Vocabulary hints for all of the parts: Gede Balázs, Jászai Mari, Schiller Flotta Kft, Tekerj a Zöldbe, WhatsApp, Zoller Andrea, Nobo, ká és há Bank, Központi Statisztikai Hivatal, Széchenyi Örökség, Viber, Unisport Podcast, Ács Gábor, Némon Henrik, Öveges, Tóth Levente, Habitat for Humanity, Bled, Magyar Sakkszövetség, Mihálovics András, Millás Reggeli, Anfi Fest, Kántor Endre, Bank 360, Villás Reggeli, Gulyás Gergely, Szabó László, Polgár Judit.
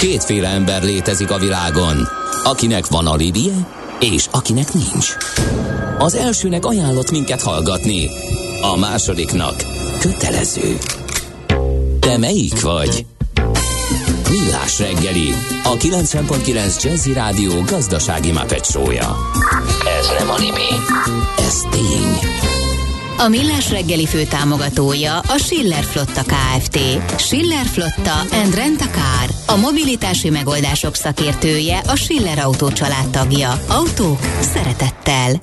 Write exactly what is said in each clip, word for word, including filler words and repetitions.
Kétféle ember létezik a világon, akinek van alibije, és akinek nincs. Az elsőnek ajánlott minket hallgatni, a másodiknak kötelező. Te melyik vagy? Villás Reggeli, a kilencven pont kilenc Jazzy Rádió gazdasági mápecsója. Ez nem anime, ez tény. A Millás Reggeli főtámogatója a Schiller Flotta Kft. Schiller Flotta and Rent a Car. A mobilitási megoldások szakértője, a Schiller Autó családtagja. Autók szeretettel.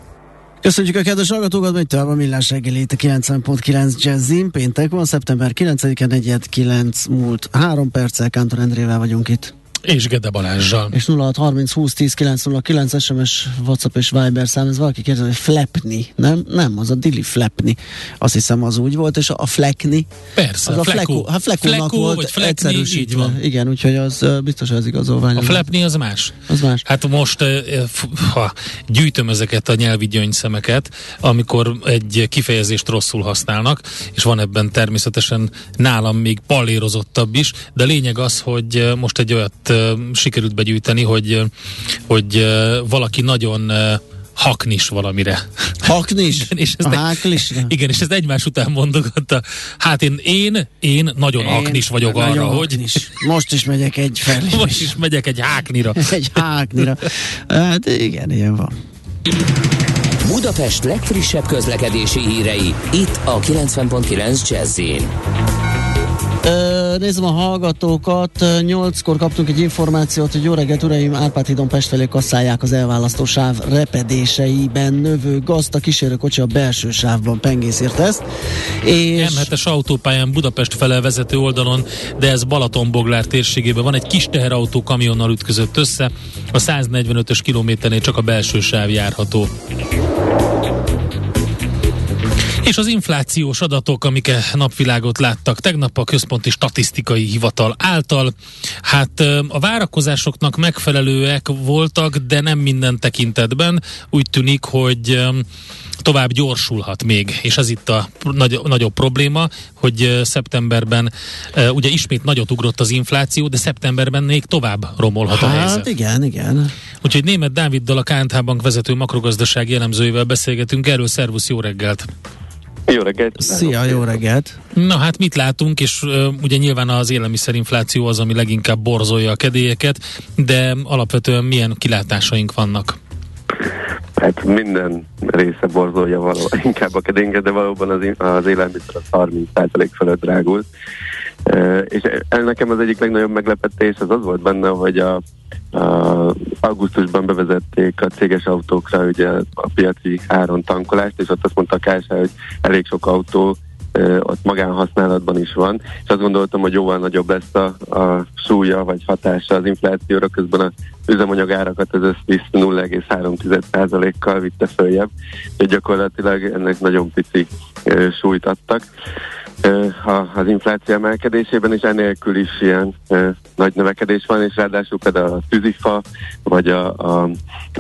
Köszönjük a kedves hallgatókat, hogy tovább a Millás Reggeli, itt a kilencven pont kilenc Jazzin. Péntek van, szeptember kilencedike, kilenc múlt három perccel. Kántor Endrével vagyunk itt. És Gede Balázsral. És nulla hat harminc húsz tíz kilenc nulla kilenc es em es, WhatsApp és Viber szám. Ez valaki kérdezi, hogy flepni, nem? Nem, az a dili flepni. Azt hiszem, az úgy volt, és a flekni. Persze, az a flekó. Hát flekónak volt egyszerűsítve. Igen, úgyhogy az biztos az igazolvány. A flepni az más. Az más. Hát most ha gyűjtöm ezeket a nyelvi gyöngyszemeket, amikor egy kifejezést rosszul használnak, és van ebben természetesen nálam még pallérozottabb is, de lényeg az, hogy most egy olyat sikerült begyűjteni, hogy, hogy valaki nagyon haknis valamire. Haknis? Igen, és ezt, e- igen, és ezt egymás után mondogatta. Hát én, én, én nagyon én haknis vagyok nagyon arra, haknis. Hogy... Most is megyek egy felé. Most is megyek egy háknira. Egy háknira. Hát igen, ilyen van. Budapest legfrissebb közlekedési hírei, itt a kilencven pont kilenc Jazz-én. Ö, nézem a hallgatókat, nyolckor kaptunk egy információt, hogy jó reggelt uraim, Árpád hídon Pest felé kasszálják az elválasztó sáv repedéseiben növő gazt, a kísérőkocsi a belső sávban pengészért ezt. És... M hetes autópályán Budapest felé vezető oldalon, de ez Balatonboglár térségében van, egy kis teherautó kamionnal ütközött össze, a száznegyvenötös kilométernél csak a belső sáv járható. És az inflációs adatok, amik napvilágot láttak tegnap a Központi Statisztikai Hivatal által, hát a várakozásoknak megfelelőek voltak, de nem minden tekintetben. Úgy tűnik, hogy tovább gyorsulhat még, és ez itt a nagy, nagyobb probléma, hogy szeptemberben ugye ismét nagyot ugrott az infláció, de szeptemberben még tovább romolhat hát, a helyzet. Hát igen, igen. Úgyhogy Németh Dáviddal, a ká és há Bank vezető makrogazdasági elemzőivel beszélgetünk erről. Szervusz, jó reggelt! Jó reggelt! Szia, jó reggelt! Na hát mit látunk, és uh, ugye nyilván az élelmiszerinfláció az, ami leginkább borzolja a kedélyeket, de alapvetően milyen kilátásaink vannak? Hát minden része borzolja való, inkább a kedélyeket, de valóban az, az élelmiszer az harminc százalék fölött drágult. Uh, és nekem az egyik legnagyobb meglepetés az az volt benne, hogy a, a augusztusban bevezették a céges autókra ugye a piaci áron tankolást, és ott azt mondta a ká és há, hogy elég sok autó uh, ott magánhasználatban is van, és azt gondoltam, hogy jóval nagyobb lesz a, a súlya vagy hatása az inflációra, közben a üzemanyag árakat az összvisz nulla egész három tized százalékkal vitte följebb, és gyakorlatilag ennek nagyon pici uh, súlyt adtak az infláció emelkedésében, és enélkül is ilyen nagy növekedés van, és ráadásul például a tűzifa, vagy a, a,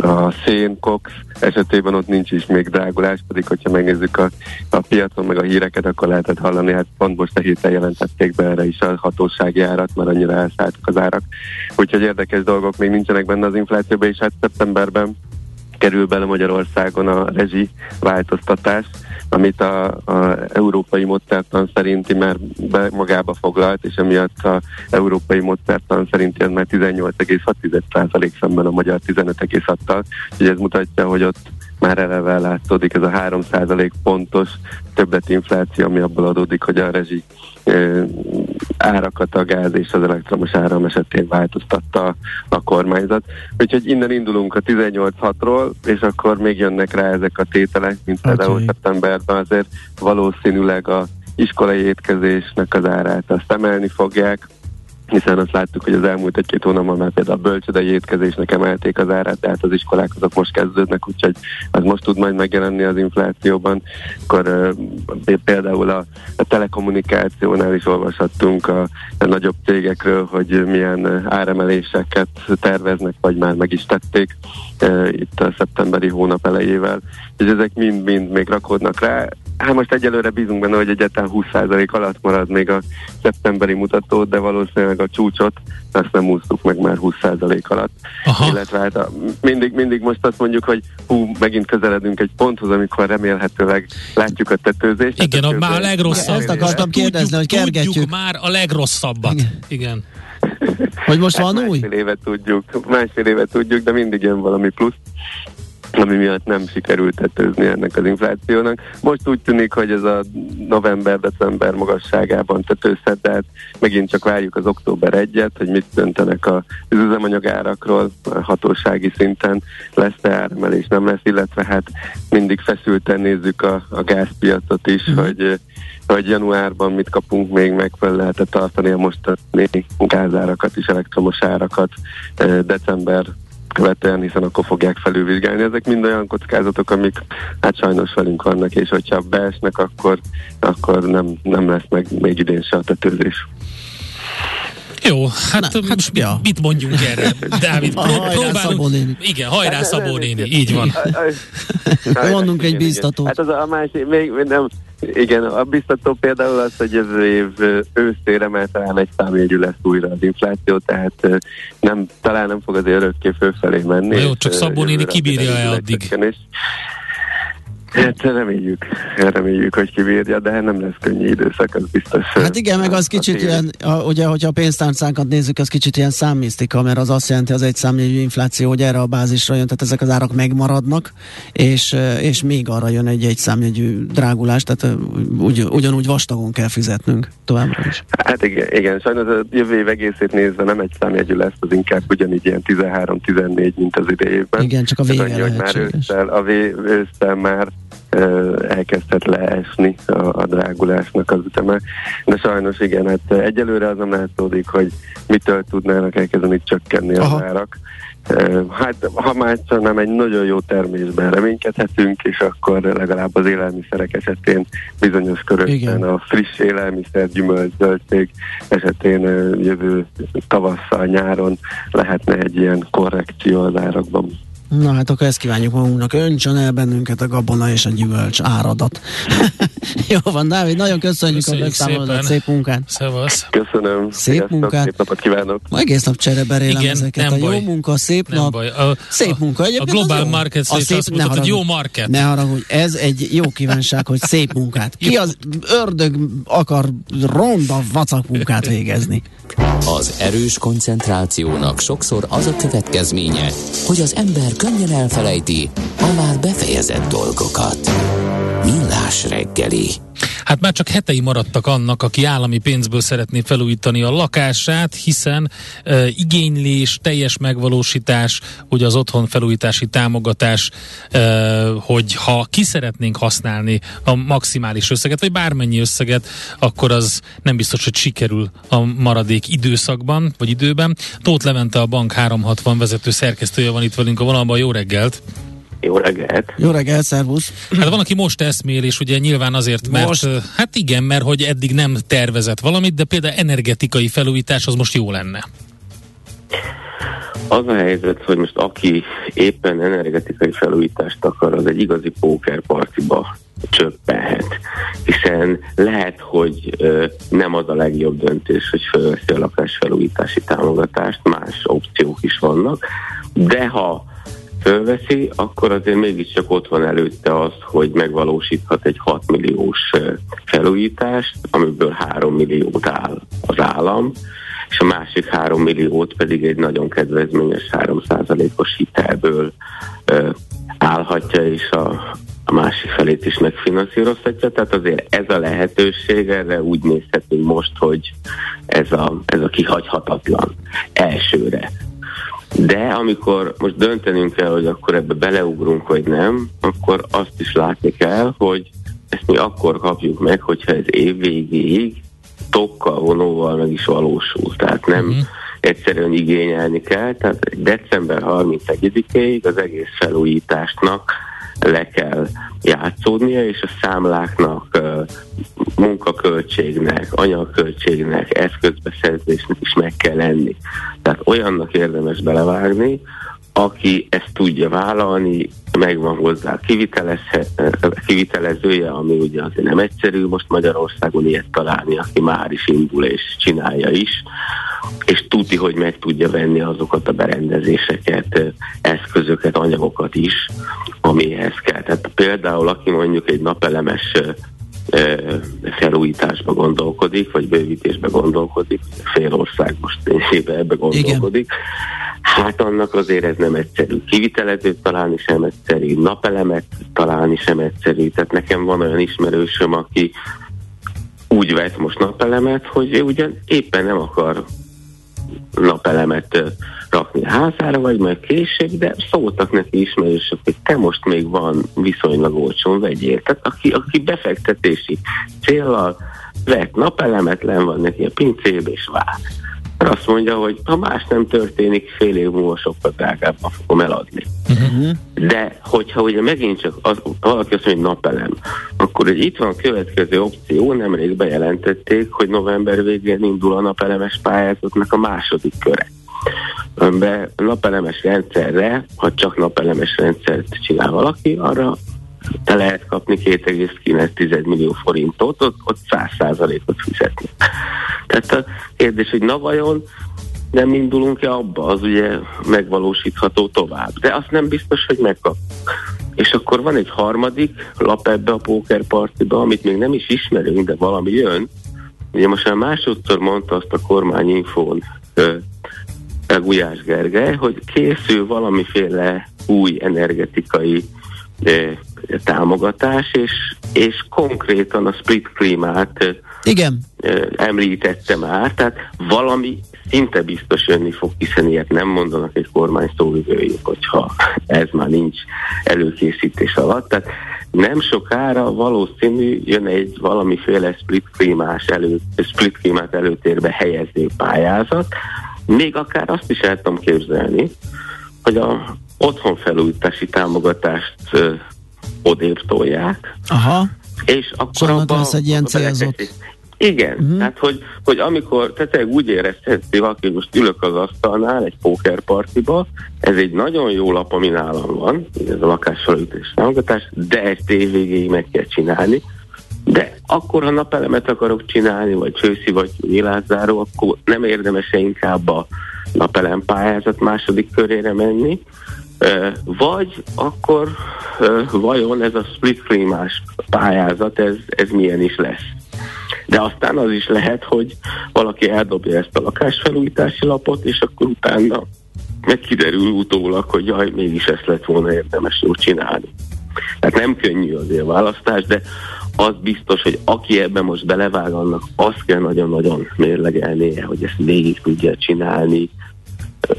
a szén, koks esetében ott nincs is még drágulás, pedig hogyha megnézzük a, a piacon, meg a híreket, akkor lehetett hallani, hát pont most a héten jelentették be erre is a hatósági árat, mert annyira elszálltak az árak. Úgyhogy érdekes dolgok még nincsenek benne az inflációban, és hát szeptemberben kerül bele Magyarországon a rezsi változtatás, amit a, a európai módszertan szerinti már be, magába foglalt, és emiatt az európai módszertan szerinti az már tizennyolc egész hat tized százalék szemben a magyar tizenöt egész hat tized százalékkal, úgyhogy ez mutatja, hogy ott már eleve látszódik ez a három százalék pontos többletinfláció, ami abból adódik, hogy a rezsi e, árakat a gáz és az elektromos áram esetén változtatta a kormányzat. Úgyhogy innen indulunk a tizennyolc egész hatról, és akkor még jönnek rá ezek a tételek, mint például okay. szeptemberben azért valószínűleg a iskolai étkezésnek az árát azt emelni fogják, hiszen azt láttuk, hogy az elmúlt egy-két hónapban már például a bölcsődei étkezésnek emelték az árát, tehát az iskolák azok most kezdődnek, úgyhogy az most tud majd megjelenni az inflációban. Akkor uh, például a, a telekommunikációnál is olvashattunk a, a nagyobb cégekről, hogy milyen áremeléseket terveznek, vagy már meg is tették uh, itt a szeptemberi hónap elejével. És ezek mind-mind még rakodnak rá, Hát most egyelőre bízunk benne, hogy egyáltalán húsz százalék alatt marad még a szeptemberi mutató, de valószínűleg a csúcsot azt nem úsztuk meg már húsz százalék alatt. Aha. Illetve hát a, mindig, mindig most azt mondjuk, hogy hú, megint közeledünk egy ponthoz, amikor remélhetőleg látjuk a tetőzést. Igen, a, a, már a legrosszabb. Azt akartam kérdezni, hogy kergetjük. Tudjuk már a legrosszabbat. Igen. Igen. Hogy most hát van másfél új? Másfél éve tudjuk, másfél éve tudjuk, de mindig jön valami plusz, ami miatt nem sikerült tetőzni ennek az inflációnak. Most úgy tűnik, hogy ez a november-december magasságában tetőzhet, de hát megint csak várjuk az október elsejét, hogy mit döntenek az üzemanyagárakról, a hatósági szinten lesz-e áremelés, nem lesz, illetve hát mindig feszülten nézzük a, a gázpiacot is, mm. hogy, hogy januárban mit kapunk még, meg fel lehet tartani a mostani gázárakat is, elektromos árakat, december követően, hiszen akkor fogják felülvizsgálni. Ezek mind olyan kockázatok, amik hát sajnos velünk vannak, és hogyha beesnek, akkor, akkor nem, nem lesz meg még idén se a tetőzés. Jó, hát, Na, hát m- ja. mit mondjunk erre, Dávid? Hajrá Szabó néni. Igen, hajrá hát, Szabó néni, így van. Mondunk egy bíztatót. Hát az a másik, még nem... Igen, a biztató például az, hogy ez év őszére már talán egy számjegyű lesz újra az infláció, tehát nem, talán nem fog azért örökké fölfelé menni. Jó, csak Szabó néni kibírja-e addig? Hát reméljük, reméljük, hogy kibírja, de nem lesz könnyű időszak, az biztos. Hát igen, meg az kicsit ilyen, ugye, hogyha a pénztárcánkat nézzük, az kicsit ilyen számmisztika, mert az azt jelenti, az egy számjegyű infláció, hogy erre a bázisra jön, tehát ezek az árak megmaradnak, és, és még arra jön egy egy számjegyű drágulás, tehát ugy, ugyanúgy vastagon kell fizetnünk továbbra is. Hát igen, igen, sajnos a jövő év egészét nézve nem egy számjegyű lesz, az inkább ugyanígy ilyen tizenhárom-tizennégy, mint az idejében. Igen, csak a vége lehetséges. A ősszel már elkezdett leesni a, a drágulásnak az üteme. De sajnos igen, hát egyelőre az nem látszódik, hogy mitől tudnának elkezdeni csökkenni az árak. Hát ha már nem egy nagyon jó termésben reménykedhetünk, és akkor legalább az élelmiszerek esetén bizonyos körökben a friss élelmiszer, gyümölcs, zöldség esetén jövő tavasszal, nyáron lehetne egy ilyen korrekció az árakban. Na hát akkor ezt kívánjuk magunknak, öntsön el bennünket a gabona és a gyümölcs áradat. Jó van, Dávid, nagyon köszönjük, hogy megszámolod, szép munkát. Szevasz. Köszönöm. Szép Sziasztok. Munkát. Szép napot kívánok. Ma egész nap csereberélem igen, ezeket. A baj. Jó munka, szép nem nap. Baj. A, szép munka. Egyébként a Global Market szép, szép azt mutat, hogy jó market. Ne haragudj, ez egy jó kívánság, hogy szép munkát. Ki az ördög akar ronda vacak munkát végezni? Az erős koncentrációnak sokszor az a következménye, hogy az ember könnyen elfelejti a már befejezett dolgokat. Villás reggeli. Hát már csak hetei maradtak annak, aki állami pénzből szeretné felújítani a lakását, hiszen e, igénylés, teljes megvalósítás, ugye az otthon felújítási támogatás, e, hogy ha ki szeretnénk használni a maximális összeget, vagy bármennyi összeget, akkor az nem biztos, hogy sikerül a maradék időszakban, vagy időben. Tóth Levente, a Bank háromszázhatvan vezető szerkesztője van itt velünk a vonalban. Jó reggelt! Jó reggelt! Jó reggelt, szervusz! Hát van, aki most eszmél, és ugye nyilván azért, mert most? Hát igen, mert hogy eddig nem tervezett valamit, de például energetikai felújítás az most jó lenne. Az a helyzet, hogy most aki éppen energetikai felújítást akar, az egy igazi pókerpartiba csöppelhet, hiszen lehet, hogy ö, nem az a legjobb döntés, hogy fölveszi a lakásfelújítási támogatást, más opciók is vannak, de ha fölveszi, akkor azért mégiscsak ott van előtte az, hogy megvalósíthat egy hat milliós felújítást, amiből három milliót áll az állam, és a másik három milliót pedig egy nagyon kedvezményes három százalékos hitelből állhatja, és a, a másik felét is megfinanszírozhatja. Tehát azért ez a lehetőség, erre úgy nézhetünk most, hogy ez a, ez a kihagyhatatlan elsőre. De amikor most döntenünk kell, hogy akkor ebbe beleugrunk, vagy nem, akkor azt is látni kell, hogy ezt mi akkor kapjuk meg, hogyha ez év végéig tokkal, vonóval meg is valósul. Tehát nem mm-hmm. egyszerűen igényelni kell, tehát december harmincegyedikéig az egész felújításnak le kell játszódnia, és a számláknak, munkaköltségnek, anyagköltségnek, eszközbeszerzésnek is meg kell lenni. Tehát olyannak érdemes belevágni, aki ezt tudja vállalni, megvan hozzá kivitelezője, ami ugye azért nem egyszerű most Magyarországon ilyet találni, aki már is indul és csinálja is, és tudni, hogy meg tudja venni azokat a berendezéseket, eszközöket, anyagokat is, amihez kell. Tehát például, aki mondjuk egy napelemes felújításba gondolkodik, vagy bővítésbe gondolkodik, fél ország most tényleg ebbe gondolkodik. Igen. Hát annak azért ez nem egyszerű. Kivitelezőt találni sem egyszerű, napelemet találni sem egyszerű. Tehát nekem van olyan ismerősöm, aki úgy vett most napelemet, hogy ugyan éppen nem akar napelemet rakni a házára, vagy majd később, de szóltak neki ismerősök, hogy te most még van viszonylag olcsón, vegyél. Tehát aki, aki befektetési céllal vett napelemet, len van neki a pincébe, és vár. Azt mondja, hogy ha más nem történik, fél év múlva sokkal drágábban fogom eladni. Uh-huh. De hogyha ugye megint csak az, valaki azt mondja, hogy napelem, akkor hogy itt van a következő opció, nemrég bejelentették, hogy november végén indul a napelemes pályázatnak a második köre. Önben napelemes rendszerre, ha csak napelemes rendszert csinál valaki, arra te lehet kapni két egész kilenc millió forintot, ott, ott száz százalékot fizetni. Tehát a kérdés, hogy na vajon nem indulunk-e abba, az ugye megvalósítható tovább. De azt nem biztos, hogy megkap. És akkor van egy harmadik lap ebbe a pókerpartiba, amit még nem is ismerünk, de valami jön. Ugye most már másodszor mondta azt a kormányinfón a Gulyás Gergely, hogy készül valamiféle új energetikai De támogatás, és, és konkrétan a split klímát Igen. említette már, tehát valami szinte biztos jönni fog, hiszen ilyet nem mondanak egy kormány szóvivőjük, hogyha ez már nincs előkészítés alatt, tehát nem sokára valószínű jön egy valamiféle split klímás elő, split klímát előtérbe helyező pályázat, még akár azt is el tudom képzelni, hogy a otthonfelújítási támogatást ö, odébb tolják. Aha. És akkor abban lesz egy ilyen célzott. Igen, uh-huh. tehát hogy, hogy amikor te úgy érezhetsz, aki most ülök az asztalnál egy pókerpartiba, ez egy nagyon jó lap, ami nálam van, ez a lakásfelújítási támogatás, de ezt év végéig meg kell csinálni. De akkor, ha napelemet akarok csinálni, vagy csőszi, vagy nyilászáró, akkor nem érdemes-e inkább a napelem pályázat második körére menni, vagy akkor vajon ez a split klímás pályázat, ez, ez milyen is lesz. De aztán az is lehet, hogy valaki eldobja ezt a lakásfelújítási lapot, és akkor utána meg kiderül utólag, hogy jaj, mégis ezt lett volna érdemes jól csinálni. Tehát nem könnyű azért a választás, de az biztos, hogy aki ebben most belevág, annak azt kell nagyon-nagyon mérlegelnie, hogy ezt végig tudja csinálni,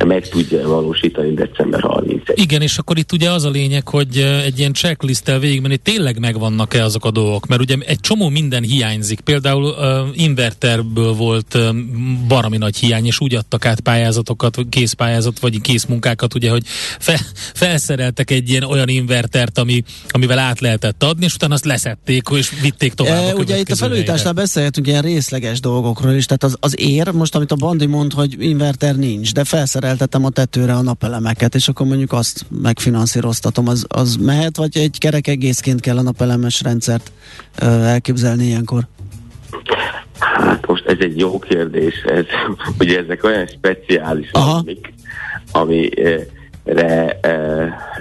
meg tudja valósítani december harmincadikán. Igen, és akkor itt ugye az a lényeg, hogy egy ilyen checklisttel végigmenni, tényleg megvannak-e azok a dolgok? Mert ugye egy csomó minden hiányzik. Például uh, inverterből volt uh, baromi nagy hiány, és úgy adtak át pályázatokat, készpályázat, vagy készmunkákat, ugye, hogy fe, felszereltek egy ilyen olyan invertert, ami, amivel át lehetett adni, és utána azt leszették, és vitték tovább. E, a ugye itt a felújításnál beszélhetünk ilyen részleges dolgokról is, tehát az, az ér, most amit a Bandi mond, hogy inverter nincs, de felsz szereltetem a tetőre a napelemeket, és akkor mondjuk azt megfinanszíroztatom, az, az mehet, vagy egy kerek egészként kell a napelemes rendszert ö, elképzelni ilyenkor? Hát most ez egy jó kérdés, ez, ugye ezek olyan speciális amik, amire e,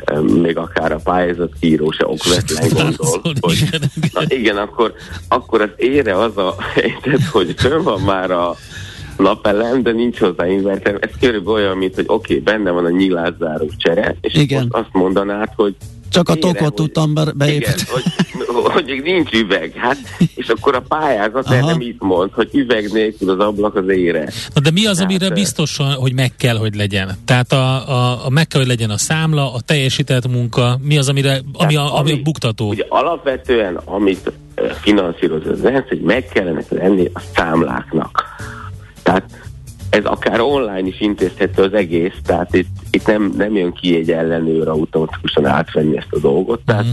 e, még akár a pályázatíró se okvetlen gondol, hogy na igen, akkor, akkor az ére az a helyzet, hogy fönn van már a napelem, de nincs hozzá inverter. Ez körülbelül olyan, mint hogy oké, okay, benne van a nyilászáró csere, és igen. Most azt mondanád, hogy csak a tokot tudtam beépíteni. Hogy, hogy nincs üveg, hát, és akkor a pályázat erre nem így mond, hogy üveg nélkül az ablak az ére. Na de mi az, hát, amire biztosan, hogy meg kell, hogy legyen? Tehát a, a, a meg kell, hogy legyen a számla, a teljesített munka, mi az, amire, ami, a, ami, ami a buktató? Ugye alapvetően, amit finanszíroz az rendszer, hogy meg kellene lenni a számláknak. Tehát ez akár online is intézhető az egész, tehát itt, itt nem, nem jön ki egy ellenőr automatikusan átvenni ezt a dolgot, tehát mm.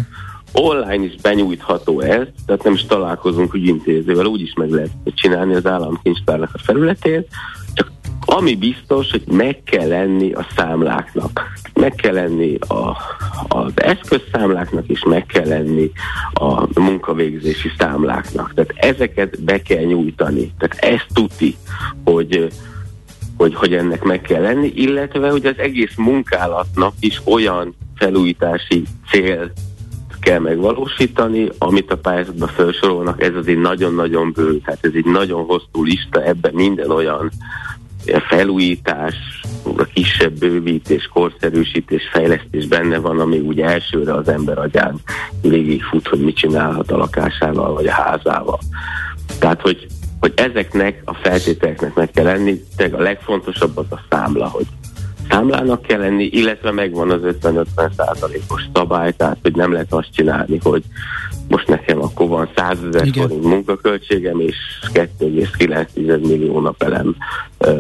online is benyújtható ez, tehát nem is találkozunk ügyintézővel, úgyis meg lehet csinálni az államkincstárnak a felületén, csak Ami biztos, hogy meg kell lenni a számláknak, meg kell lenni a, az eszközszámláknak, és meg kell lenni a munkavégzési számláknak. Tehát ezeket be kell nyújtani. Tehát ez tuti, hogy, hogy, hogy ennek meg kell lenni, illetve hogy az egész munkálatnak is olyan felújítási cél kell megvalósítani, amit a pályázatban felsorolnak. Ez az egy nagyon-nagyon bő, tehát ez egy nagyon hosszú lista, ebben minden olyan felújítás, a kisebb bővítés, korszerűsítés, fejlesztés benne van, ami úgy elsőre az ember agyán végigfut, hogy mit csinálhat a lakásával, vagy a házával. Tehát, hogy, hogy ezeknek a feltételeknek meg kell lenni, tehát a legfontosabb az a számla, hogy számlának kell lenni, illetve megvan az ötven-ötven százalékos szabály, tehát hogy nem lehet azt csinálni, hogy most nekem akkor van százezer forint munkaköltségem, és kettő egész kilenc millió napelem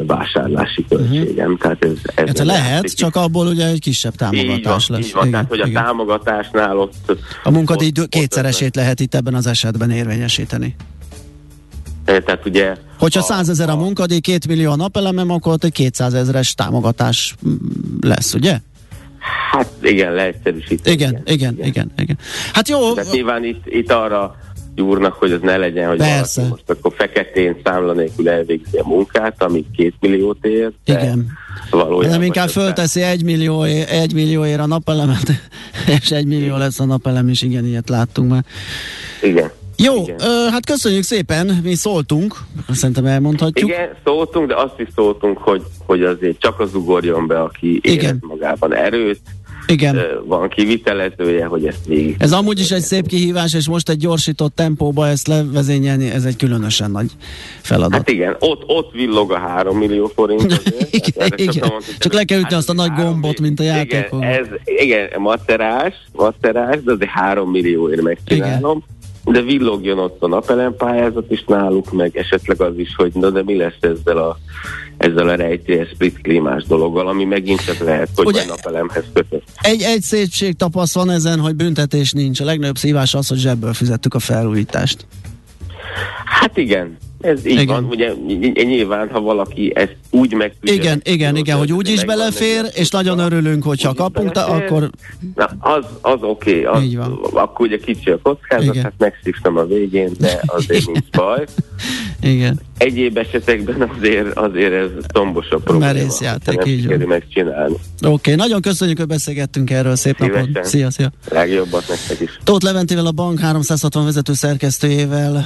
vásárlási költségem. Uh-huh. Tehát ez, ez hát lehet, lesz, csak abból ugye egy kisebb támogatás van, lesz. Így van, igen, tehát hogy igen. A támogatásnál ott... A munkadíj kétszeresét lehet itt ebben az esetben érvényesíteni. Tehát ugye... Hogyha százezer a, a munkadíj, két millió a napelemem, akkor ott egy kétszázezres támogatás lesz, ugye? Hát igen, leegyszerűsíteni. Igen, igen, igen, igen, igen, igen. Hát jó... Tehát nyilván itt, itt arra gyúrnak, hogy az ne legyen, hogy valaki most akkor feketén számla nélkül elvégzi a munkát, ami két milliót ér. Igen. Valójában. Nem inkább fölteszi egy millió, egy millióért a napelemet, és egy millió lesz a napelem, és igen, ilyet láttunk már. Igen. Jó, ö, hát köszönjük szépen, mi szóltunk, szerintem elmondhatjuk. Igen, szóltunk, de azt is szóltunk, hogy, hogy azért csak az ugorjon be, aki igen. érez magában erőt. Igen. Ö, van kivitelezője, hogy ezt végig. Ez amúgy is egy szép kihívás, és most egy gyorsított tempóba ezt levezényelni, ez egy különösen nagy feladat. Hát igen, ott, ott villog a három millió forint. Azért, igen, igen. Csak, mondani, csak le kell ütni azt a nagy gombot, mint a játékon. Igen, ez, igen, macerás, macerás, de azért három millióért megcsinálom. Igen. De villogjon ott a napelem pályázat is náluk, meg esetleg az is, hogy na de mi lesz ezzel a, ezzel a rejtélyes split klímás dologgal, ami megint csak lehet, hogy ugye, a napelemhez kötött. Egy, egy szépség tapaszt van ezen, hogy büntetés nincs. A legnagyobb szívás az, hogy zsebből fizettük a felújítást. Hát igen. Ez így igen. van, ugye nyilván, ha valaki ezt úgy megtudja. Igen, igen, igen, hogy úgy is belefér, és nagyon örülünk, hogyha kapunk, de akkor... Na, az, az oké, okay, akkor ugye kicsi a kockázat, igen. hát megszívtam a végén, de azért igen. nincs baj. Igen. Egyéb esetekben azért, azért ez tombos a probléma. Merészjáték, így van. Megcsinálni. Oké, okay, nagyon köszönjük, hogy beszélgettünk erről. Szép Szívesen. Napot. Szia, szia. Legjobbat nektek is. Tóth Leventével, a Bank háromszázhatvan vezető szerkesztőjével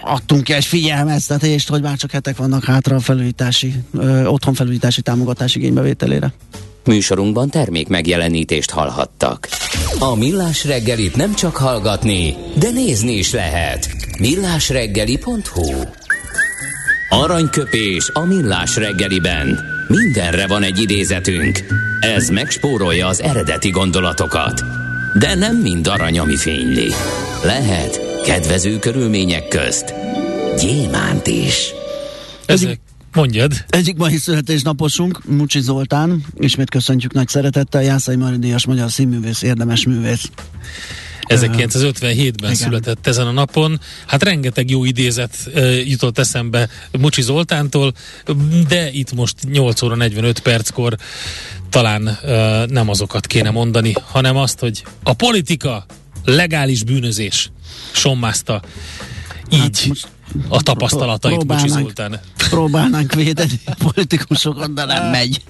adtunk ki egy figyelmeztetést, hogy már csak hetek vannak hátra a felújítási, ö, otthonfelújítási támogatás igénybevételére. Műsorunkban termék megjelenítést hallhattak. A Millás reggelit nem csak hallgatni, de nézni is lehet. millásreggeli pont hu Aranyköpés a Millás reggeliben. Mindenre van egy idézetünk. Ez megspórolja az eredeti gondolatokat. De nem mind arany, ami fényli. Lehet kedvező körülmények közt gyémánt is. Ezek mondjad. Egyik mai születésnaposunk, Mucsi Zoltán. Ismét köszöntjük nagy szeretettel. Jászai Mari díjas magyar színművész, érdemes művész. ezerkilencszázötvenhétben igen. született ezen a napon. Hát rengeteg jó idézet uh, jutott eszembe Mucsi Zoltántól, de itt most nyolc óra negyvenöt perckor talán uh, nem azokat kéne mondani, hanem azt, hogy a politika legális bűnözés, sommázta így hát most a tapasztalatait Mucsi Zoltán. Próbálnánk védeni a politikusokat, de nem megy.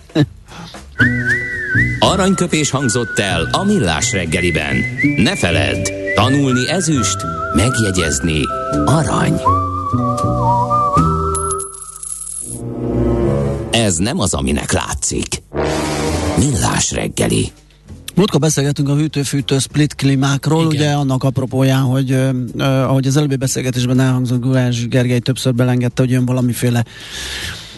Aranyköpés hangzott el a Millás reggeliben. Ne feledd, tanulni ezüst, megjegyezni arany. Ez nem az, aminek látszik. Millás reggeli. Múltkor beszélgetünk a hűtő-fűtő split klímákról, igen. ugye annak apropóján, hogy uh, ahogy az előbbi beszélgetésben elhangzott, Gulyás Gergely többször belengedte, hogy jön valamiféle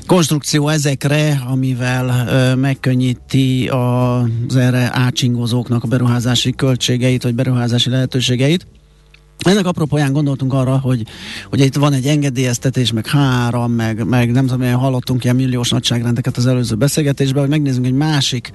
konstrukció ezekre, amivel ö, megkönnyíti az erre ácsingozóknak a beruházási költségeit, vagy beruházási lehetőségeit. Ennek apropóján gondoltunk arra, hogy, hogy itt van egy engedélyeztetés, meg három, meg, meg nem tudom, milyen hallottunk ilyen milliós nagyságrendeket az előző beszélgetésben, hogy megnézzünk egy másik,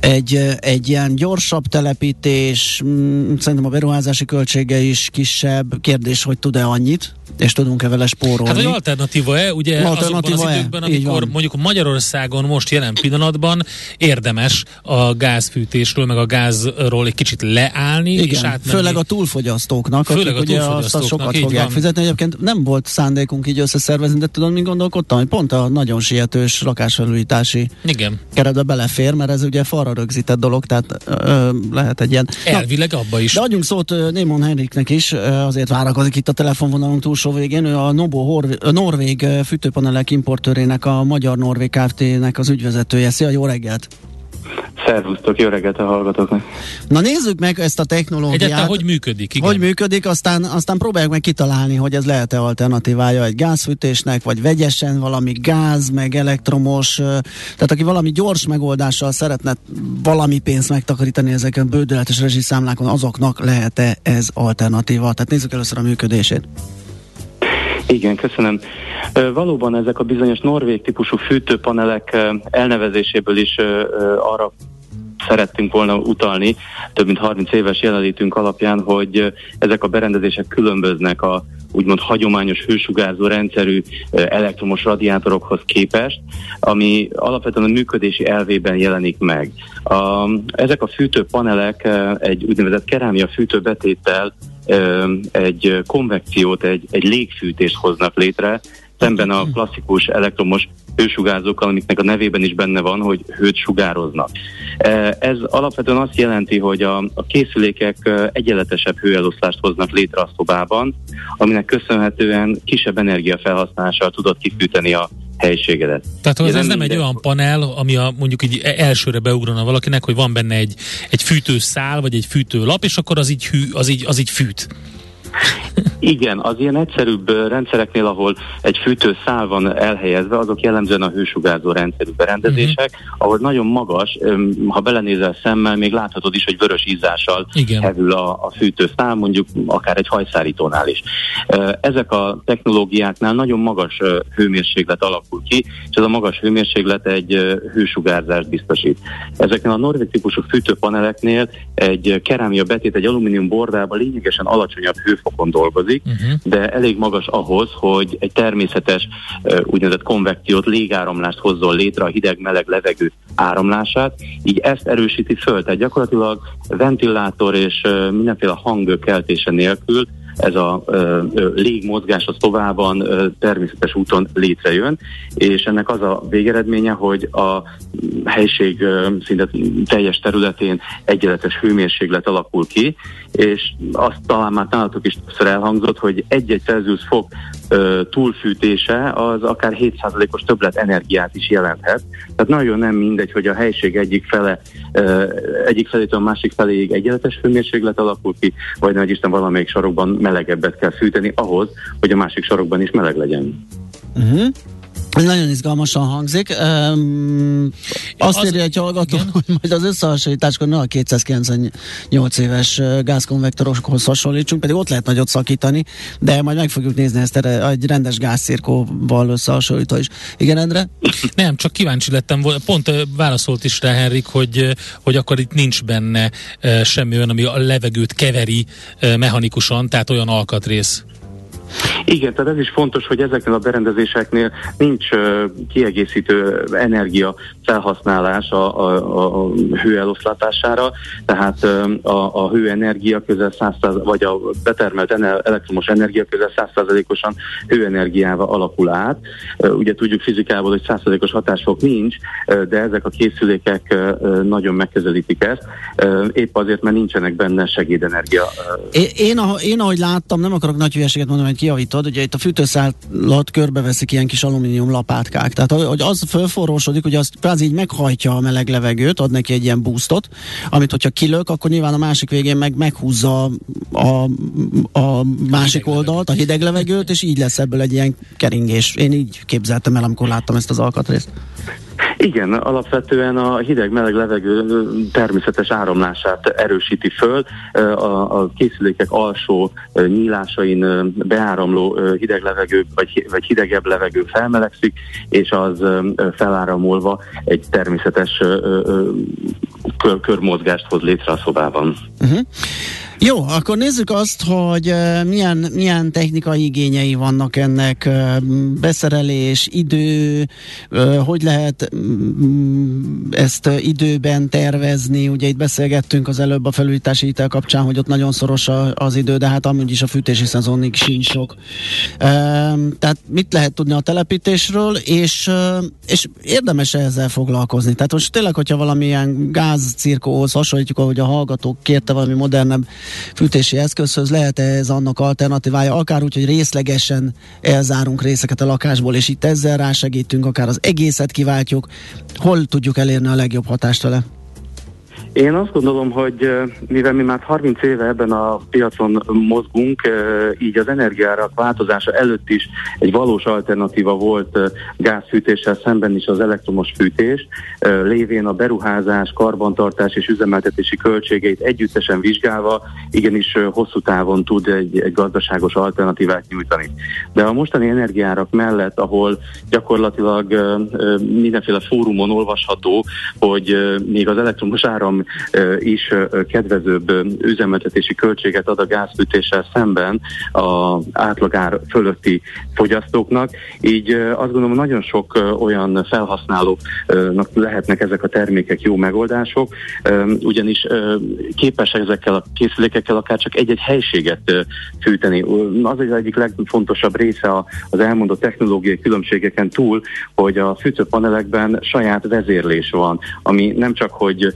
egy, egy ilyen gyorsabb telepítés, m- szerintem a beruházási költsége is kisebb, kérdés, hogy tud-e annyit, És tudunk-e vele spórolni? Hát, hogy alternatíva-e, ugye alternatíva azokban az időkben, amikor mondjuk Magyarországon most jelen pillanatban érdemes a gázfűtésről, meg a gázról egy kicsit leállni, igen, és átmenni. Főleg a túlfogyasztóknak, főleg akik a túlfogyasztóknak, ugye sokat fogják van. fizetni. Egyébként nem volt szándékunk így összeszervezni, de tudom, mi gondolkodtam, hogy pont a nagyon sietős lakásfelújítási igen. keretbe belefér, mert ez ugye falra rögzített dolog, tehát ö, lehet egy ilyen... Elvileg abba is. De adjunk szót Némon Henriknek is, azért várakozik itt a telefonvonalunk túlsó végén, ő a Nobo norvég fűtőpanelek importőrének, a Magyar Norvég Kft-nek az ügyvezetője. Szia, jó reggelt! Szervusztok, jó reggelt a hallgatóknak! Na nézzük meg ezt a technológiát. Egyáltalán hogy működik? Igen. Hogy működik, aztán, aztán próbáljuk meg kitalálni, hogy ez lehet-e alternatívája egy gázfűtésnek, vagy vegyesen valami gáz, meg elektromos, tehát aki valami gyors megoldással szeretne valami pénzt megtakarítani ezeken a bődöletes rezsiszámlákon, azoknak lehet-e ez alternatíva? Tehát nézzük először a működését. Igen, köszönöm. Valóban ezek a bizonyos norvég típusú fűtőpanelek elnevezéséből is arra szerettünk volna utalni, több mint harminc éves jelenlétünk alapján, hogy ezek a berendezések különböznek a úgymond hagyományos hősugárzó rendszerű elektromos radiátorokhoz képest, ami alapvetően a működési elvében jelenik meg. A, ezek a fűtőpanelek egy úgynevezett kerámia fűtőbetéttel egy konvekciót, egy, egy légfűtést hoznak létre, szemben a klasszikus elektromos hősugárzókkal, amiknek a nevében is benne van, hogy hőt sugároznak. Ez alapvetően azt jelenti, hogy a, a készülékek egyenletesebb hőeloszlást hoznak létre a szobában, aminek köszönhetően kisebb energiafelhasználással tudod kifűteni a helységedet. Tehát ez nem, nem egy olyan panel, ami a, mondjuk így elsőre beugrana valakinek, hogy van benne egy, egy fűtőszál, vagy egy fűtőlap, és akkor az így, hű, az így, az így fűt. Igen, az ilyen egyszerűbb rendszereknél, ahol egy fűtőszál van elhelyezve, azok jellemzően a hősugárzó rendszerű berendezések, mm-hmm. ahol nagyon magas, ha belenézel szemmel, még láthatod is, hogy vörös ízással igen. hevül a, a fűtőszál, mondjuk akár egy hajszárítónál is. Ezek a technológiáknál nagyon magas hőmérséklet alakul ki, és ez a magas hőmérséklet egy hősugárzást biztosít. Ezeknél a norvég típusú fűtőpaneleknél egy kerámia betét, egy alumínium bordában lényegesen alacsonyabb hőfokon dolgozik, uh-huh. de elég magas ahhoz, hogy egy természetes úgynevezett konvekciót, légáramlást hozzon létre, a hideg-meleg levegő áramlását, így ezt erősíti föl. Tehát gyakorlatilag ventilátor és mindenféle hangő keltése nélkül ez a ö, ö, légmozgás a szobában ö, természetes úton létrejön, és ennek az a végeredménye, hogy a helység ö, szinte teljes területén egyenletes hőmérséklet alakul ki, és azt talán már nálatok is többször elhangzott, hogy egy-egy Celsius fok ö, túlfűtése az akár hét százalékos többlet energiát is jelenthet. Tehát nagyon nem mindegy, hogy a helység egyik fele, ö, egyik felétől a másik feléig egyenletes hőmérséklet alakul ki, vagy nem, hogy Isten valamelyik sorokban melegebbet kell fűteni ahhoz, hogy a másik sarokban is meleg legyen. Uh-huh. Ez nagyon izgalmasan hangzik. Um, azt az, írja egy hallgató, hogy majd az összehasonlításkor ne a kétszázkilencvennyolc éves gázkonvektorokhoz hasonlítsunk, pedig ott lehet nagyot szakítani, de majd meg fogjuk nézni ezt erre, egy rendes gázszirkóval összehasonlítva is. Igen, Endre? Nem, csak kíváncsi lettem volna. Pont válaszolt is rá Henrik, hogy, hogy akkor itt nincs benne semmi olyan, ami a levegőt keveri mechanikusan, tehát olyan alkatrész. Igen, tehát ez is fontos, hogy ezeknél a berendezéseknél nincs uh, kiegészítő energia felhasználás a, a, a hő eloszlatására, tehát um, a, a hőenergia közel száz százalék, vagy a betermelt ener- elektromos energia közel száz százalékosan hőenergiával alakul át. Uh, ugye tudjuk fizikából, hogy száz százalékos hatásfok nincs, uh, de ezek a készülékek uh, nagyon megközelítik ezt, uh, épp azért, mert nincsenek benne segédenergia. Uh, én, én ahogy láttam, nem akarok nagy hülyeséget mondani, kijavítod, ugye itt a fűtőszálat körbeveszik ilyen kis alumínium lapátkák. Tehát, hogy az fölforrósodik, hogy az kvázi így meghajtja a meleg levegőt, ad neki egy ilyen boostot, amit hogyha kilök, akkor nyilván a másik végén meg meghúzza a, a másik a oldalt, a hideg levegőt, és így lesz ebből egy ilyen keringés. Én így képzeltem el, amikor láttam ezt az alkatrészt. Igen, alapvetően a hideg-meleg levegő természetes áramlását erősíti föl, a, a készülékek alsó nyílásain beáramló hideg levegő, vagy, vagy hidegebb levegő felmelegszik, és az feláramolva egy természetes kör, körmozgást hoz létre a szobában. Uh-huh. Jó, akkor nézzük azt, hogy milyen, milyen technikai igényei vannak ennek, beszerelés, idő, hogy lehet ezt időben tervezni. Ugye itt beszélgettünk az előbb a felújítási hitel kapcsán, hogy ott nagyon szoros az idő, de hát amúgy is a fűtési szezonig sincs sok. Tehát mit lehet tudni a telepítésről, és, és érdemes ezzel foglalkozni. Tehát most tényleg, hogyha valamilyen gázcirkóhoz hasonlítjuk, ahogy a hallgató kérte, valami modernebb fűtési eszközhöz, lehet ez annak alternatívája, akár úgy, hogy részlegesen elzárunk részeket a lakásból, és itt ezzel rásegítünk, akár az egészet kiváltjuk. Hol tudjuk elérni a legjobb hatást vele? Én azt gondolom, hogy mivel mi már harminc éve ebben a piacon mozgunk, így az energiárak változása előtt is egy valós alternatíva volt gázfűtéssel szemben is az elektromos fűtés, lévén a beruházás, karbantartás és üzemeltetési költségeit együttesen vizsgálva igenis hosszú távon tud egy, egy gazdaságos alternatívát nyújtani. De a mostani energiárak mellett, ahol gyakorlatilag mindenféle fórumon olvasható, hogy még az elektromos áram is kedvezőbb üzemeltetési költséget ad a gázfűtéssel szemben az átlagár fölötti fogyasztóknak. Így azt gondolom, nagyon sok olyan felhasználóknak lehetnek ezek a termékek jó megoldások, ugyanis képesek ezekkel a készülékekkel akár csak egy-egy helységet fűteni. Az az egyik legfontosabb része az elmondott technológiai különbségeken túl, hogy a fűtőpanelekben saját vezérlés van, ami nem csak, hogy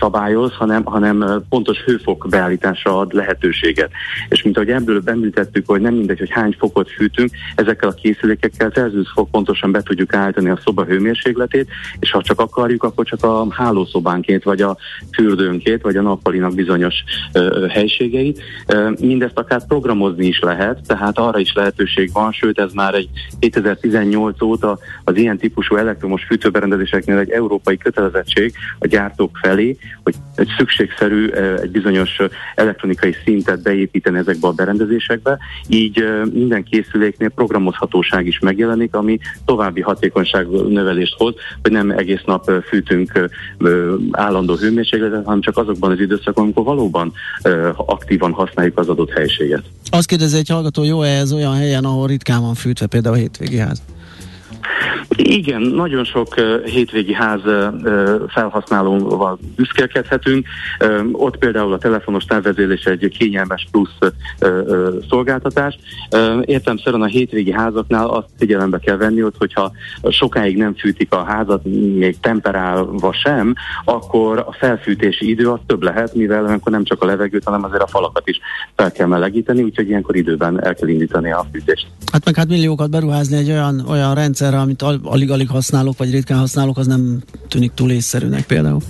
szabályoz, hanem, hanem pontos hőfok beállításra ad lehetőséget. És mint ahogy ebből említettük, hogy nem mindegy, hogy hány fokot fűtünk, ezekkel a készülékekkel Celsius fok pontosan be tudjuk állítani a szoba hőmérsékletét, és ha csak akarjuk, akkor csak a hálószobánkét, vagy a fürdőnkét, vagy a nappalinak bizonyos ö, helységeit. Ö, mindezt akár programozni is lehet, tehát arra is lehetőség van, sőt ez már egy kétezer-tizennyolc óta az ilyen típusú elektromos fűtőberendezéseknél egy európai kötelezettség a gyártók felé, hogy egy szükségszerű egy bizonyos elektronikai szintet beépíteni ezekbe a berendezésekbe, így minden készüléknél programozhatóság is megjelenik, ami további hatékonyság növelést hoz, hogy nem egész nap fűtünk állandó hőmérsékletet, hanem csak azokban az időszakban, amikor valóban aktívan használjuk az adott helységet. Azt kérdezi egy hallgató, jó-e ez olyan helyen, ahol ritkán van fűtve, például a hétvégi ház? Igen, nagyon sok uh, hétvégi ház uh, felhasználóval büszkélkedhetünk. Uh, ott például a telefonos távvezérlés egy kényelmes plusz uh, uh, szolgáltatás. Uh, értelemszerűen a hétvégi házaknál azt figyelembe kell venni, ott, hogyha sokáig nem fűtik a házat, még temperálva sem, akkor a felfűtési idő az több lehet, mivel akkor nem csak a levegőt, hanem azért a falakat is fel kell melegíteni, úgyhogy ilyenkor időben el kell indítani a fűtést. Hát meg hát milliókat beruházni egy olyan, olyan rendszerre, amit al- alig-alig használok, vagy ritkán használok, az nem tűnik túl észszerűnek például.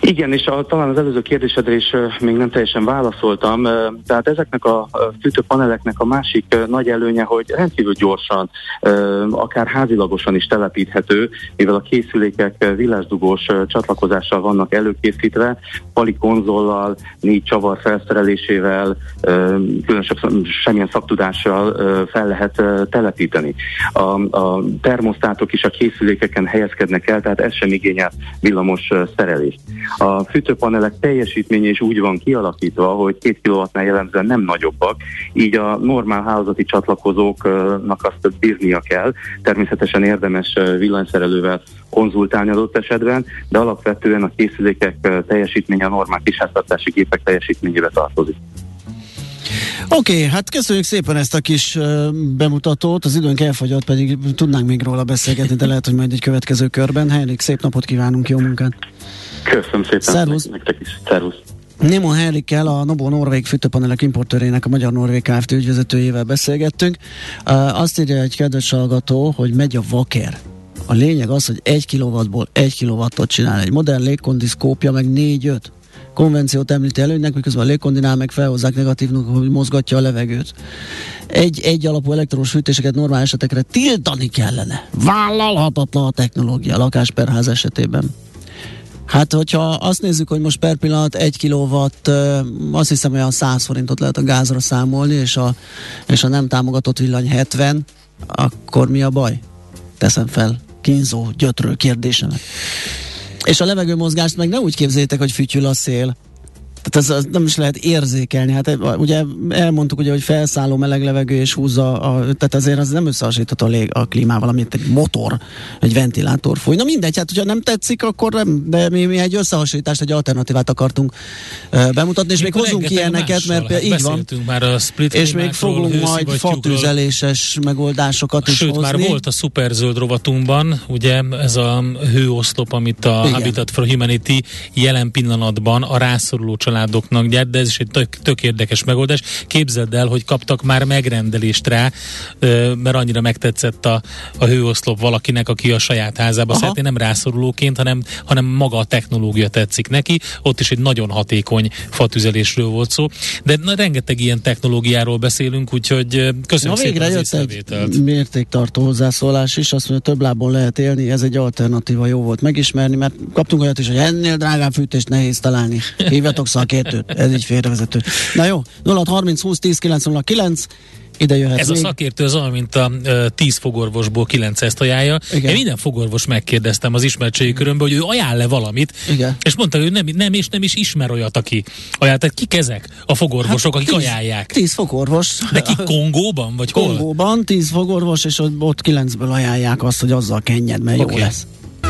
Igen, és a, talán az előző kérdésedre is uh, még nem teljesen válaszoltam. Uh, tehát ezeknek a uh, fűtőpaneleknek a másik uh, nagy előnye, hogy rendkívül gyorsan, uh, akár házilagosan is telepíthető, mivel a készülékek uh, villásdugós uh, csatlakozással vannak előkészítve, pali konzollal, négy csavar felszerelésével, uh, különösebb semmilyen szaktudással uh, fel lehet uh, telepíteni. A, a termosztátok is a készülékeken helyezkednek el, tehát ez sem igényel villamos uh, szerelést. A fűtőpanelek teljesítménye is úgy van kialakítva, hogy két kilowattnál jellemzően nem nagyobbak, így a normál hálózati csatlakozóknak azt bírnia kell. Természetesen érdemes villanyszerelővel konzultálni adott esetben, de alapvetően a készülékek teljesítménye a normál kisháztartási gépek teljesítményébe tartozik. Oké, okay, hát köszönjük szépen ezt a kis uh, bemutatót, az időnk elfogyott, pedig tudnánk még róla beszélgetni, de lehet, hogy majd egy következő körben. Henrik, szép napot kívánunk, jó munkát! Köszönöm szépen! Szervusz! Nektek is, szervusz! Némon Henrikkel, a Nobo norvég fűtőpanelek importőrének, a Magyar Norvég Kft. Ügyvezetőjével beszélgettünk. Uh, azt írja egy kedves hallgató, hogy megy a vaker. A lényeg az, hogy egy kilowattból egy kilowattot csinál. Egy modern légkondiszkópja meg négy-öt. Konvenciót említi előnynek, miközben a légkondinál meg felhozzák negatívnak, hogy mozgatja a levegőt. Egy, egy alapú elektromos fűtéseket normál esetekre tiltani kellene. Vállalhatatlan a technológia a lakás per ház esetében. Hát, hogyha azt nézzük, hogy most per pillanat egy kilowatt, azt hiszem olyan száz forintot lehet a gázra számolni, és a, és a nem támogatott villany hetven, akkor mi a baj? Teszem fel kínzó, gyötrő kérdésemet. És a levegőmozgást meg ne úgy képzeljétek, hogy fütyül a szél. Tehát ez nem is lehet érzékelni. Hát ugye elmondtuk, ugye, hogy felszálló meleg levegő és húzza, a, tehát azért az nem összehasonlítható a, lég, a klímával, amit egy motor, egy ventilátor fúj. Na mindegy, hát hogyha nem tetszik, akkor nem, de mi, mi egy összehasonlítást, egy alternatívát akartunk uh, bemutatni, és még, még hozunk ilyeneket, mert hát így van. Már a split és még fogunk majd fatüzeléses megoldásokat is hozni. Sőt, már volt a szuperzöld rovatunkban, ugye ez a hőoszlop, amit a igen. Habitat for Humanity jelen pillanatban a rászoruló családoknak gyárt, de ez is egy tök, tök érdekes megoldás. Képzeld el, hogy kaptak már megrendelést rá, mert annyira megtetszett a, a hőoszlop valakinek, aki a saját házába aha. szeretné, nem rászorulóként, hanem, hanem maga a technológia tetszik neki. Ott is egy nagyon hatékony fatüzelésről volt szó. De na, rengeteg ilyen technológiáról beszélünk, úgyhogy köszönöm na, szépen az észrevételt. Mértéktartó hozzászólás is, azt mondja, több lábon lehet élni, ez egy alternatíva, jó volt megismerni, mert kaptunk olyat is, hogy ennél drágább fűtést nehéz találni. Hívjatok szakértőt, ez így félrevezető. Na jó, nulla hat harminc húsz tíz kilenc nulla kilenc, ide jöhet ez még. A szakértő az olyan, mint a uh, tíz fogorvosból kilenc ezt ajánlja. Igen. Én minden fogorvos megkérdeztem az ismertségi körömből, hogy ő ajánl-e valamit, igen. és mondta, hogy nem, nem és nem is ismer olyat, aki ajánl. Tehát kik ezek a fogorvosok, hát, akik tíz, ajánlják? tíz fogorvos. De ki Kongóban, vagy hol? Kongóban tíz fogorvos, és ott kilencből ajánlják azt, hogy azzal kenjed, mert okay. jó lesz.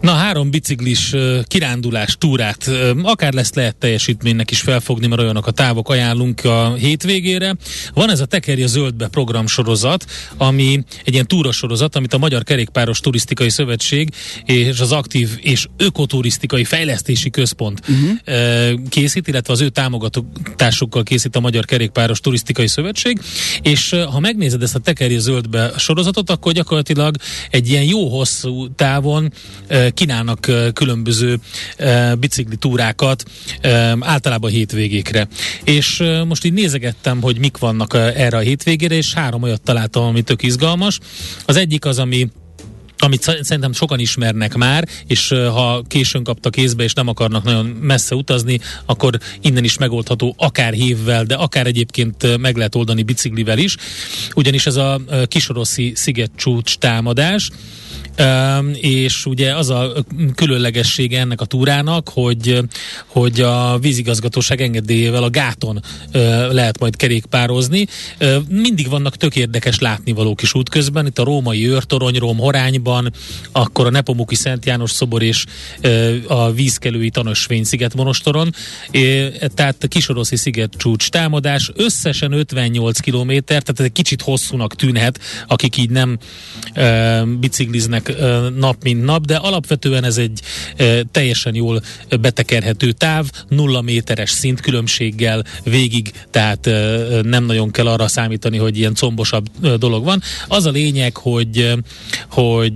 Na, három biciklis uh, kirándulás, túrát, uh, akár lesz lehet teljesítménynek is felfogni, mert olyanok a távok ajánlunk a hétvégére. Van ez a Tekerj a Zöldbe programsorozat, ami egy ilyen túrasorozat, amit a Magyar Kerékpáros Turisztikai Szövetség és az Aktív és Ökoturisztikai Fejlesztési Központ uh-huh. uh, készít, illetve az ő támogatásukkal készít a Magyar Kerékpáros Turisztikai Szövetség, és uh, ha megnézed ezt a Tekerj a Zöldbe sorozatot, akkor gyakorlatilag egy ilyen jó hosszú távon uh, kínálnak különböző bicikli túrákat, általában hétvégékre. És most így nézegettem, hogy mik vannak erre a hétvégére, és három olyat találtam, ami tök izgalmas. Az egyik az, ami amit szerintem sokan ismernek már, és ha későn kapta kézbe, és nem akarnak nagyon messze utazni, akkor innen is megoldható akár hívvel, de akár egyébként meg lehet oldani biciklivel is. Ugyanis ez a kisoroszi szigetcsúcs támadás, és ugye az a különlegessége ennek a túrának, hogy, hogy a vízigazgatóság engedélyével a gáton lehet majd kerékpározni. Mindig vannak tök érdekes látnivalók is útközben, itt a római őrtorony, Rómhorányban, akkor a Nepomuki Szent János szobor és a vízkelői tanösvény szigetmonostoron, tehát kisoroszi szigetcsúcs támadás, összesen ötvennyolc kilométer, tehát egy kicsit hosszúnak tűnhet, akik így nem bicikliznek nap mint nap, de alapvetően ez egy teljesen jól betekerhető táv, nulla méteres szintkülönbséggel végig, tehát nem nagyon kell arra számítani, hogy ilyen combosabb dolog van. Az a lényeg, hogy hogy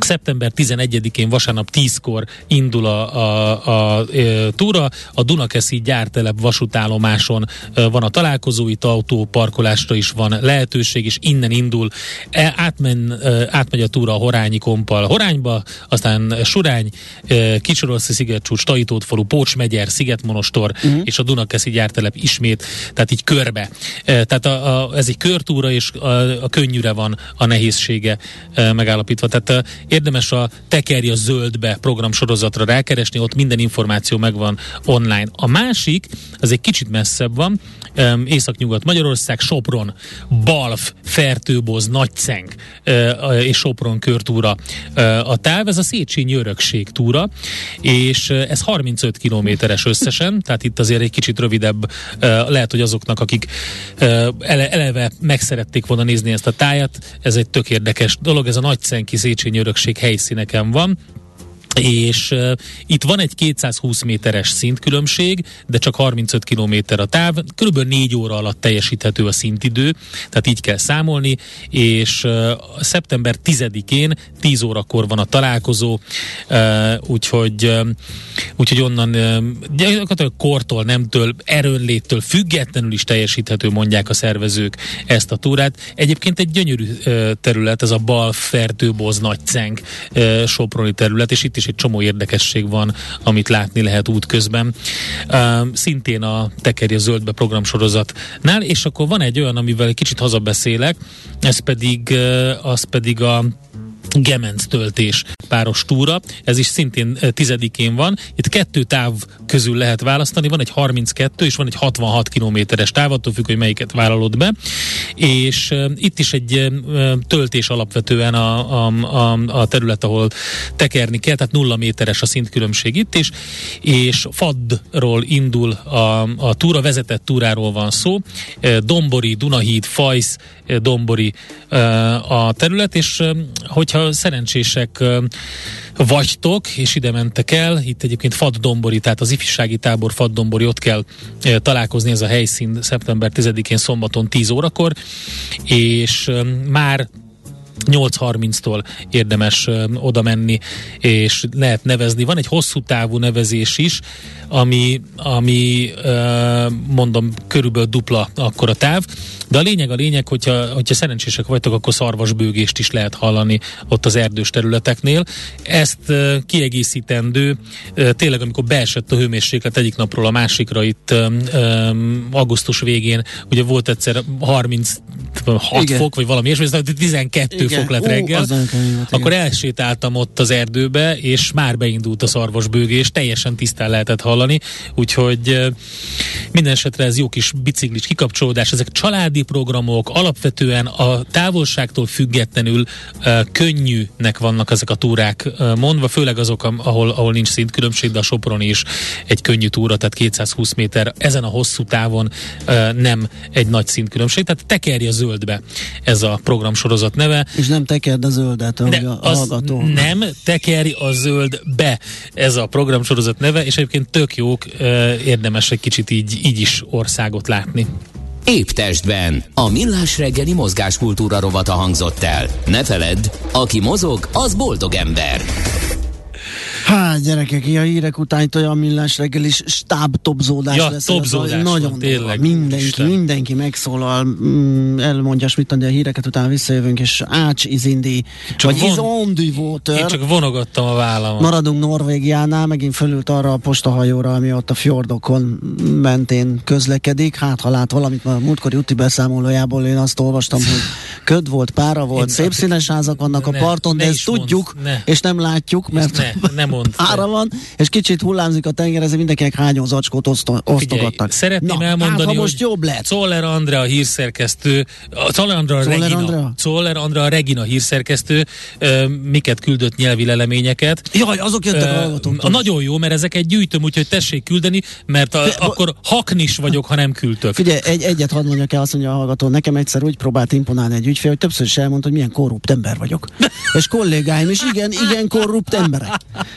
szeptember tizenegyedikén vasárnap tízkor indul a, a, a e, túra. A Dunakeszi gyártelep vasútállomáson e, van a találkozó, itt autóparkolásra is van lehetőség, és innen indul. E, átmen, e, átmegy a túra a Horányi Kompal Horányba, aztán Surány, e, Kicsoroszi szigetcsúcs, Tahitótfalu, Pócsmegyer, Szigetmonostor uh-huh. és a Dunakeszi gyártelep ismét, tehát így körbe. E, tehát a, a, ez egy körtúra, és a, a könnyűre van a nehézsége e, megállapítva. Tehát érdemes a Tekerj a Zöldbe programsorozatra rákeresni, ott minden információ megvan online. A másik, az egy kicsit messzebb van, Északnyugat Magyarország, Sopron, Balf, Fertőboz, Nagycenk és Sopron körtúra a táv. Ez a Széchenyi Örökség túra, és ez harmincöt kilométeres összesen, tehát itt azért egy kicsit rövidebb, lehet, hogy azoknak, akik eleve megszerették volna nézni ezt a tájat, ez egy tök érdekes dolog, ez a nagycenki Széchenyi Örökség helyszíneken van. és uh, itt van egy kétszázhúsz méteres szintkülönbség, de csak harmincöt kilométer a táv, kb. négy óra alatt teljesíthető a szintidő, tehát így kell számolni, és uh, szeptember tizedikén tíz órakor van a találkozó, uh, úgyhogy, uh, úgyhogy onnan uh, gyakorlatilag kortól, nemtől, erőnléttől függetlenül is teljesíthető, mondják a szervezők ezt a túrát. Egyébként egy gyönyörű uh, terület, ez a Balfertőboz Nagycenk uh, soproni terület, és itt is egy csomó érdekesség van, amit látni lehet útközben. Uh, szintén a Tekerj a Zöldbe programsorozatnál, és akkor van egy olyan, amivel kicsit hazabeszélek, ez pedig, uh, az pedig a Gemenc töltés páros túra, ez is szintén tizedikén van, itt kettő táv közül lehet választani, van egy harminckettő és van egy hatvanhat kilométeres táv, attól függ, hogy melyiket vállalod be, és uh, itt is egy uh, töltés alapvetően a, a, a, a terület, ahol tekerni kell, tehát nulla méteres a szintkülönbség itt is, és Faddról indul a, a túra, vezetett túráról van szó, Dombori, Dunahíd, Fajsz, Dombori uh, a terület, és uh, hogyha szerencsések vagytok, és ide mentek el, itt egyébként Faddombori, tehát az ifjúsági tábor Faddombori, ott kell találkozni, ez a helyszín szeptember tizedikén szombaton tíz órakor, és már nyolc harminctól érdemes oda menni, és lehet nevezni. Van egy hosszú távú nevezés is, ami, ami mondom, körülbelül dupla akkor a táv, de a lényeg a lényeg, hogyha, hogyha szerencsések vagytok, akkor szarvasbőgést is lehet hallani ott az erdős területeknél. Ezt kiegészítendő, tényleg amikor beesett a hőmérséklet egyik napról a másikra itt augusztus végén, ugye volt egyszer harminchat igen, fok, vagy valami és tizenkettő igen, fok lett reggel, ú, volt, akkor elsétáltam ott az erdőbe, és már beindult a szarvasbőgés, teljesen tisztán lehetett hallani, úgyhogy minden esetre ez jó kis biciklis kikapcsolódás, ezek családi programok, alapvetően a távolságtól függetlenül uh, könnyűnek vannak ezek a túrák uh, mondva, főleg azok, ahol, ahol nincs szintkülönbség, de a Soproni is egy könnyű túra, tehát kétszázhúsz méter, ezen a hosszú távon uh, nem egy nagy szintkülönbség, tehát Tekerj a Zöldbe ez a programsorozat neve. És nem tekerd a zöldet, ahogy a hallgató. Nem, Tekerj a Zöldbe ez a programsorozat neve, és egyébként tök jók, uh, érdemes egy kicsit így, így is országot látni. Épp testben. A Millás reggeli mozgáskultúra rovata hangzott el. Ne feledd, aki mozog, az boldog ember. Hát gyerekek, a hírek után a Millás reggel is stábtobzódás ja, lesz. Tobzódás, nagyon tényleg. Mindenki, Isten. mindenki megszólal, mm, elmondja smitani a híreket, után visszajövünk, és ács is indi, vagy von... is on the water. Én csak vonogattam a vállamat. Maradunk Norvégiánál, megint fölült arra a postahajóra, ami ott a fjordokon mentén közlekedik. Hát, ha lát valamit, a múltkori úti beszámolójából én azt olvastam, hogy köd volt, pára volt, én szép színes házak vannak ne, a parton, de ezt tudjuk, ne. és nem látjuk, mert ne, nem ára van, és kicsit hullámzik a tenger, ezért mindenkinek hányó zacskót osztogattak. Szeretném Na, elmondani, hát, most jobb lett. Zoller Andrea a hírszerkesztő, Zoller Andrea Regina, Zoller Andrea Regina hírszerkesztő, ö, miket küldött nyelvi leleményeket. Jaj, azok jöttek hallgatóktól. Nagyon jó, mert ezeket gyűjtöm, úgyhogy tessék küldeni, mert a, Fé, akkor haknis vagyok, ha nem küldtök. Figyelj, egy, egyet hadd mondjak el, azt mondja a hallgató, nekem egyszer úgy próbált imponálni egy ügyfél, hogy többször is elmondta, hogy milyen korrupt ember vagyok. És kollégáim is, igen, igen korrupt emberek.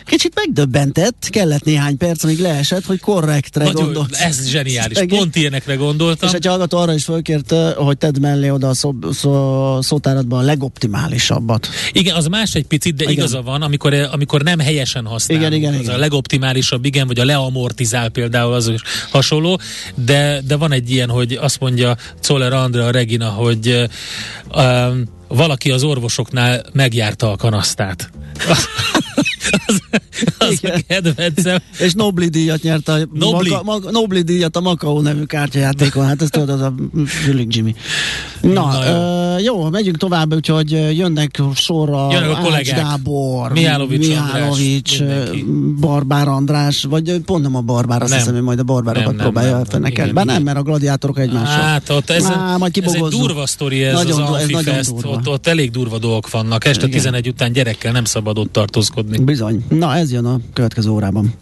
Kicsit megdöbbentett, kellett néhány perc, amíg leesett, hogy korrektre Nagyon, gondolt. Ez zseniális, egész. Pont ilyenekre gondoltam. És egy hallgató arra is fölkért, hogy tedd mellé oda a szó, szó, szótáradban a legoptimálisabbat. Igen, az más egy picit, de igen, igaza van, amikor, amikor nem helyesen használunk. Igen, igen, az igen. A legoptimálisabb, igen, vagy a leamortizál például, az is hasonló, de, de van egy ilyen, hogy azt mondja Zoller Andrea Regina, hogy um, valaki az orvosoknál megjárta a kanasztát. Az, az a kedvencem. És Nobli díjat nyert a Nobli, Maka, Maka, Nobli díjat a Makao nevű kártyajátékon. Hát ezt tudod, az a Fülig Jimmy. Na, Na jó. Uh, jó, megyünk tovább, úgyhogy jönnek sorra jönnek a Ács Gábor, Mihálovics, Mihálovics András, Barbár András, vagy pont nem a Barbár, azt nem. hiszem, hogy majd a Barbárokat próbálja fennekelni. Bár nem, mert a gladiátorok egymással. Hát ott ez, Á, majd ez egy durva sztori, ez nagyon, az Anfi Fest. Ott, ott elég durva dolgok vannak. Este igen. tizenegy után gyerekkel nem szabad ott tartózkodni. Bizony. Na, ez jön a következő órában.